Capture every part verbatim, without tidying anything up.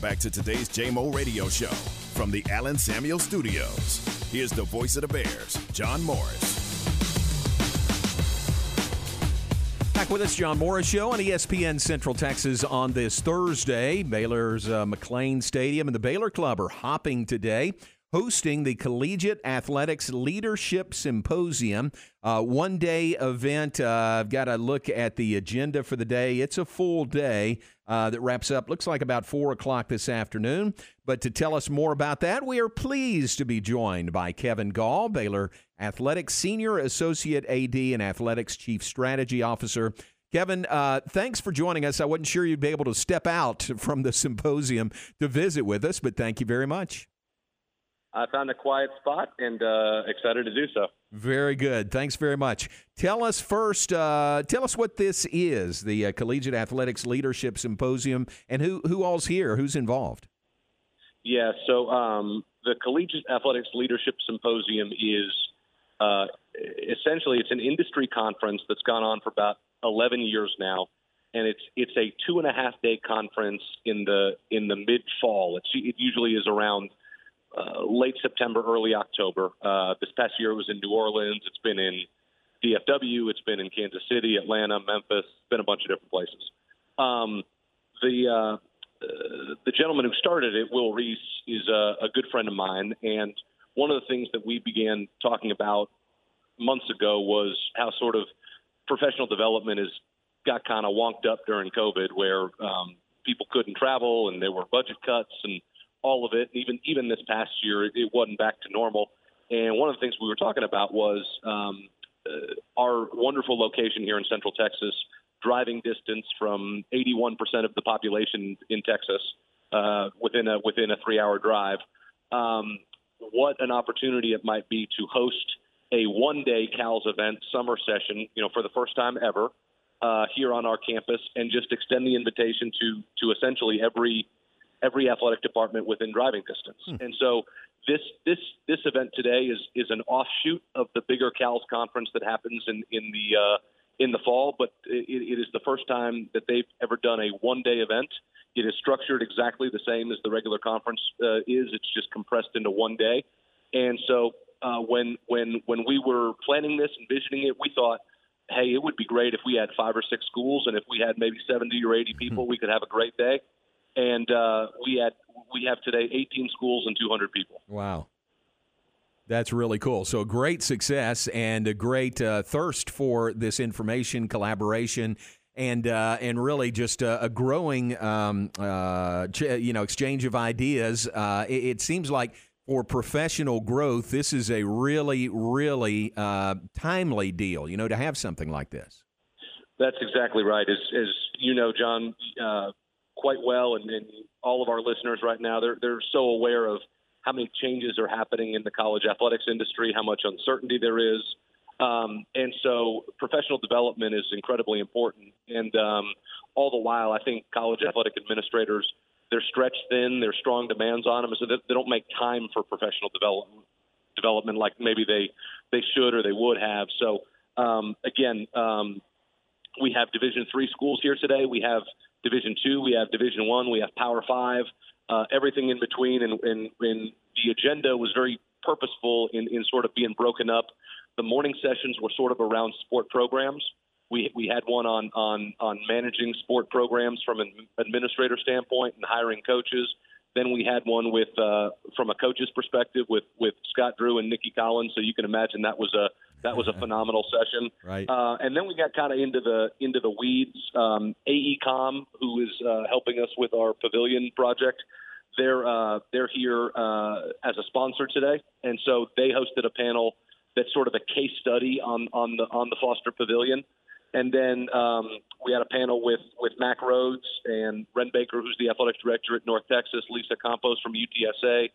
back to today's J M O Radio Show from the Allen Samuel Studios. Here's the voice of the Bears, John Morris. Back with us, John Morris Show on E S P N Central Texas on this Thursday. Baylor's uh, McLane Stadium and the Baylor Club are hopping today, hosting the Collegiate Athletics Leadership Symposium, uh, one-day event. Uh, I've got to look at the agenda for the day. It's a full day uh, that wraps up, looks like about four o'clock this afternoon. But to tell us more about that, we are pleased to be joined by Kevin Gall, Baylor Athletics Senior Associate A D and Athletics Chief Strategy Officer. Kevin, uh, thanks for joining us. I wasn't sure you'd be able to step out from the symposium to visit with us, but thank you very much. I found a quiet spot and uh, excited to do so. Very good. Thanks very much. Tell us first, uh, tell us what this is, the uh, Collegiate Athletics Leadership Symposium, and who, who all's here, who's involved? Yeah, so um, the Collegiate Athletics Leadership Symposium is uh, essentially it's an industry conference that's gone on for about eleven years now, and it's it's a two-and-a-half-day conference in the, in the mid-fall. It's, it usually is around Uh, late September, early October. Uh, this past year it was in New Orleans. It's been in D F W. It's been in Kansas City, Atlanta, Memphis. It's been a bunch of different places. Um, the uh, uh, the gentleman who started it, Will Reese, is a, a good friend of mine. And one of the things that we began talking about months ago was how sort of professional development has got kind of wonked up during COVID, where um, people couldn't travel and there were budget cuts and all of it. Even even this past year, it, it wasn't back to normal. And one of the things we were talking about was um, uh, our wonderful location here in Central Texas, driving distance from eighty-one percent of the population in Texas uh, within a within a three-hour drive. Um, what an opportunity it might be to host a one-day CALS event summer session, you know, for the first time ever uh, here on our campus, and just extend the invitation to to essentially every. every athletic department within driving distance. Hmm. And so this this this event today is is an offshoot of the bigger CALS conference that happens in, in the uh, in the fall, but it, it is the first time that they've ever done a one-day event. It is structured exactly the same as the regular conference uh, is. It's just compressed into one day. And so uh, when when when we were planning this and visioning it, we thought, hey, it would be great if we had five or six schools, and if we had maybe seventy or eighty people, hmm. we could have a great day. And uh, we had we have today eighteen schools and two hundred people. Wow. That's really cool. So great success and a great uh, thirst for this information, collaboration, and uh, and really just a, a growing um, uh, you know exchange of ideas. Uh, it, it seems like for professional growth, this is a really, really uh, timely deal, you know, to have something like this. That's exactly right. As, as you know, John, uh, quite well, and, and all of our listeners right now, they're they're so aware of how many changes are happening in the college athletics industry, how much uncertainty there is. Um, and so professional development is incredibly important. And um, all the while, I think college athletic administrators, they're stretched thin, there's strong demands on them, so they, they don't make time for professional development, development like maybe they, they should or they would have. So, um, again, um, we have Division three schools here today. We have Division two, we have Division one, we have Power five, uh, everything in between. And, and, and the agenda was very purposeful in, in sort of being broken up. The morning sessions were sort of around sport programs. We we had one on, on, on managing sport programs from an administrator standpoint and hiring coaches. Then we had one with uh, from a coach's perspective with, with Scott Drew and Nikki Collen. So you can imagine that was a that was a phenomenal session. Right. Uh, and then we got kind of into the into the weeds. Um, A E C O M, who is uh, helping us with our pavilion project, they're uh, they're here uh, as a sponsor today, and so they hosted a panel that's sort of a case study on on the on the Foster Pavilion. And then um, we had a panel with, with Mack Rhodes and Ren Baker, who's the athletic director at North Texas, Lisa Campos from U T S A,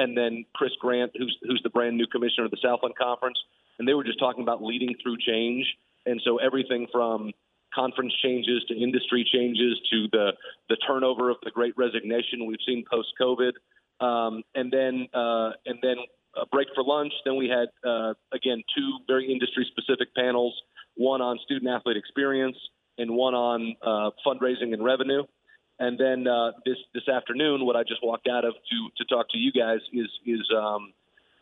and then Chris Grant, who's who's the brand new commissioner of the Southland Conference. And they were just talking about leading through change. And so everything from conference changes to industry changes to the, the turnover of the great resignation we've seen post-COVID. Um, and then uh, and then a break for lunch. Then we had, uh, again, two very industry-specific panels, one on student-athlete experience and one on uh, fundraising and revenue. And then uh, this this afternoon, what I just walked out of to to talk to you guys is is um,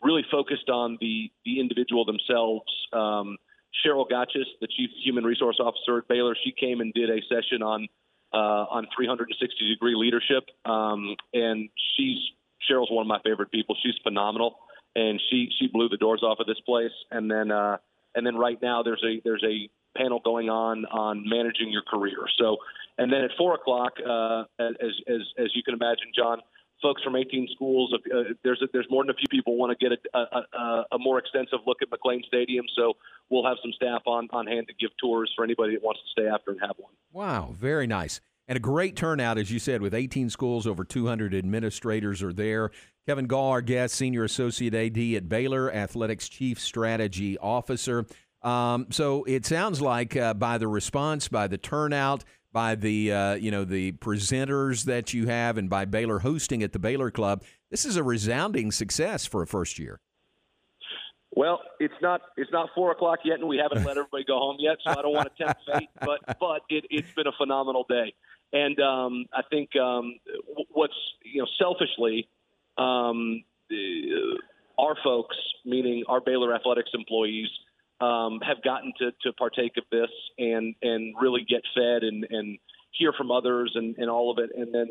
really focused on the the individual themselves. Um, Cheryl Gotches, the Chief Human Resource Officer at Baylor, she came and did a session on uh, on three sixty degree leadership, um, and she's Cheryl's one of my favorite people. She's phenomenal, and she she blew the doors off of this place. And then uh, and then right now there's a there's a panel going on on managing your career. So, and then at four o'clock, uh, as as as you can imagine, John, folks from eighteen schools. Uh, there's a, there's more than a few people want to get a, a, a more extensive look at McLane Stadium. So we'll have some staff on on hand to give tours for anybody that wants to stay after and have one. Wow, very nice. And a great turnout, as you said, with eighteen schools, over two hundred administrators are there. Kevin Gall, our guest, Senior Associate A D at Baylor, Athletics Chief Strategy Officer. Um, so it sounds like uh, by the response, by the turnout, by the uh, you know the presenters that you have, and by Baylor hosting at the Baylor Club, this is a resounding success for a first year. Well, it's not it's not four o'clock yet, and we haven't let everybody go home yet, so I don't want to tempt fate. But but it, it's been a phenomenal day. And um, I think um, what's, you know, selfishly, um, the, our folks, meaning our Baylor athletics employees, um, have gotten to, to partake of this and, and really get fed and, and hear from others and, and all of it. And then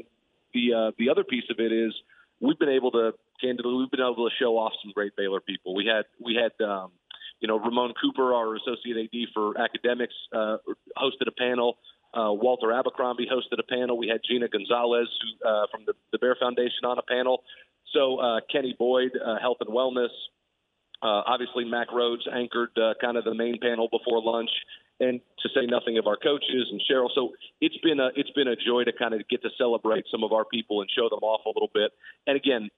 the uh, the other piece of it is we've been able to candidly we've been able to show off some great Baylor people. We had we had um, you know Ramon Cooper, our associate A D for academics, uh, hosted a panel. Uh, Walter Abercrombie hosted a panel. We had Gina Gonzalez who, uh, from the, the Bear Foundation on a panel. So uh, Kenny Boyd, uh, health and wellness. Uh, obviously, Mack Rhodes anchored uh, kind of the main panel before lunch, and to say nothing of our coaches and Cheryl. So it's been a it's been a joy to kind of get to celebrate some of our people and show them off a little bit. And again,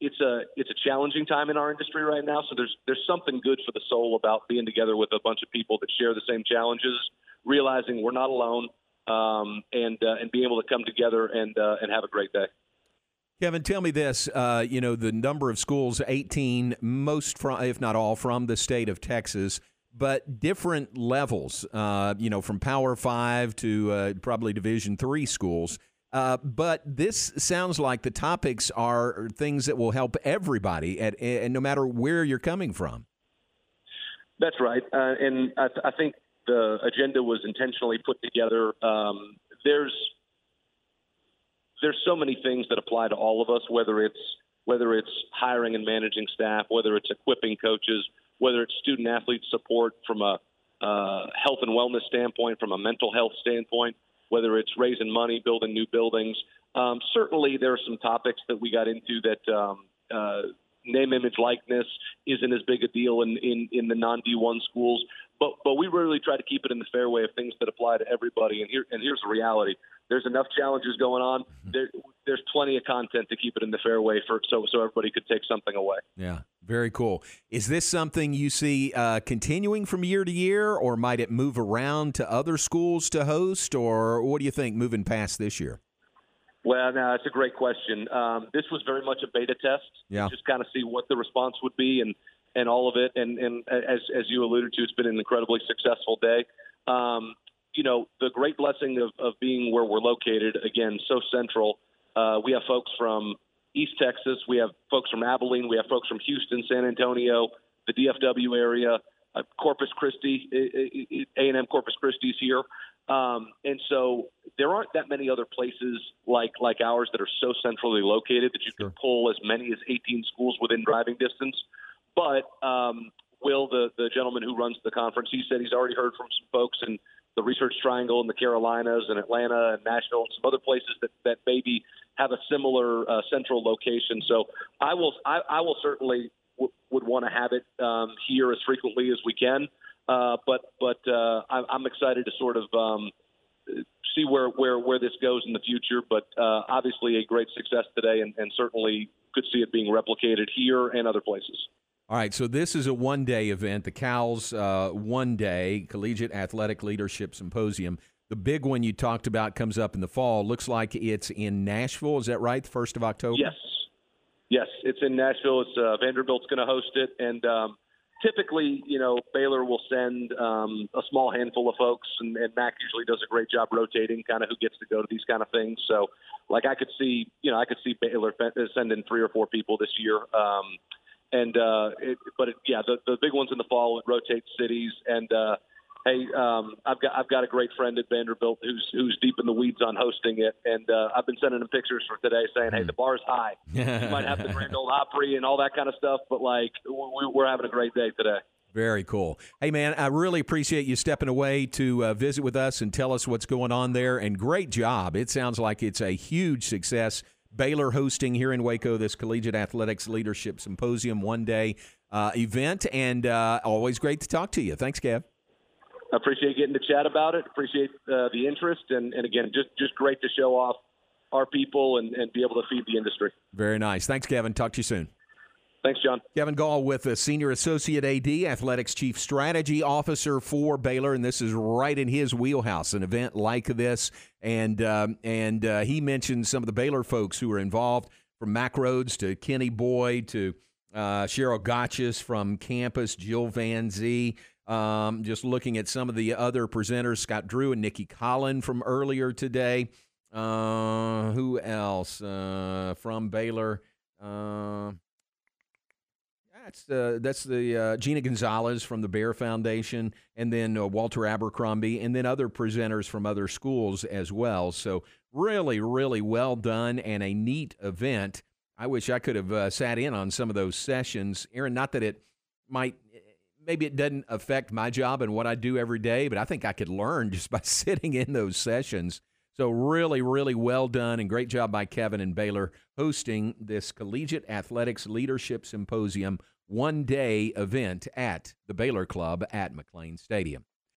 it's a it's a challenging time in our industry right now. So there's there's something good for the soul about being together with a bunch of people that share the same challenges, realizing we're not alone, um, and uh, and being able to come together and uh, and have a great day. Kevin, tell me this: uh, you know, the number of schools, eighteen, most from, if not all, from the state of Texas, but different levels. Uh, you know, from Power Five to uh, probably Division Three schools. Uh, but this sounds like the topics are things that will help everybody, at, and no matter where you're coming from. That's right, uh, and I, th- I think. The agenda was intentionally put together. Um, there's there's so many things that apply to all of us, whether it's whether it's hiring and managing staff, whether it's equipping coaches, whether it's student athlete support from a uh, health and wellness standpoint, from a mental health standpoint, whether it's raising money, building new buildings. Um, certainly, there are some topics that we got into that um, uh, name, image, likeness isn't as big a deal in in, in the non-D one schools. But but we really try to keep it in the fairway of things that apply to everybody. And here and here's the reality: there's enough challenges going on. There, there's plenty of content to keep it in the fairway for so so everybody could take something away. Yeah, very cool. Is this something you see uh, continuing from year to year, or might it move around to other schools to host, or what do you think moving past this year? Well, no, that's a great question. Um, this was very much a beta test. Yeah, just kind of see what the response would be and. And all of it, and, and as as you alluded to, it's been an incredibly successful day. Um, you know, the great blessing of, of being where we're located, again, so central. Uh, we have folks from East Texas. We have folks from Abilene. We have folks from Houston, San Antonio, the D F W area, uh, Corpus Christi, A and M Corpus Christi is here. Um, and so there aren't that many other places like, like ours that are so centrally located that you can pull as many as eighteen schools within driving distance. But um, Will, the, the gentleman who runs the conference, he said he's already heard from some folks in the Research Triangle and the Carolinas and Atlanta and Nashville and some other places that, that maybe have a similar uh, central location. So I will I, I will certainly w- would want to have it um, here as frequently as we can. Uh, but but uh, I, I'm excited to sort of um, see where, where, where this goes in the future. But uh, obviously a great success today, and, and certainly could see it being replicated here and other places. All right, so this is a one-day event, the CALS uh, one-day Collegiate Athletic Leadership Symposium. The big one you talked about comes up in the fall. Looks like it's in Nashville. Is that right, the first of October? Yes. Yes, it's in Nashville. It's uh, Vanderbilt's going to host it, and um, typically, you know, Baylor will send um, a small handful of folks, and, and Mack usually does a great job rotating kind of who gets to go to these kind of things. So, like, I could see, you know, I could see Baylor sending three or four people this year. Um, and uh, it, but it, yeah, the, the big ones in the fall, it rotates cities. And uh, hey, um, I've got I've got a great friend at Vanderbilt who's who's deep in the weeds on hosting it, and uh, I've been sending him pictures for today saying, hey, the bar's high. You might have the Grand Ole Opry and all that kind of stuff, but like we're having a great day today. Very cool. Hey, man, I really appreciate you stepping away to uh, visit with us and tell us what's going on there. And great job. It sounds like it's a huge success. Baylor hosting here in Waco this Collegiate Athletics Leadership Symposium one-day uh, event. And uh, always great to talk to you. Thanks, Kev. I appreciate getting to chat about it. Appreciate uh, the interest. And, and, again, just, just great to show off our people and, and be able to feed the industry. Very nice. Thanks, Kevin. Talk to you soon. Thanks, John. Kevin Gall with the Senior Associate A D, Athletics Chief Strategy Officer for Baylor, and this is right in his wheelhouse, an event like this. And um, and uh, he mentioned some of the Baylor folks who are involved, from Mack Rhodes to Kenny Boyd to uh, Cheryl Gotches from campus, Jill Van Zee. Um, just looking at some of the other presenters, Scott Drew and Nikki Collen from earlier today. Uh, who else uh, from Baylor? Uh, That's the, that's the uh, Gina Gonzalez from the Bear Foundation, and then uh, Walter Abercrombie, and then other presenters from other schools as well. So really, really well done and a neat event. I wish I could have uh, sat in on some of those sessions. Aaron, not that it might – maybe it doesn't affect my job and what I do every day, but I think I could learn just by sitting in those sessions. So really, really well done, and great job by Kevin and Baylor hosting this Collegiate Athletics Leadership Symposium one-day event at the Baylor Club at McLane Stadium.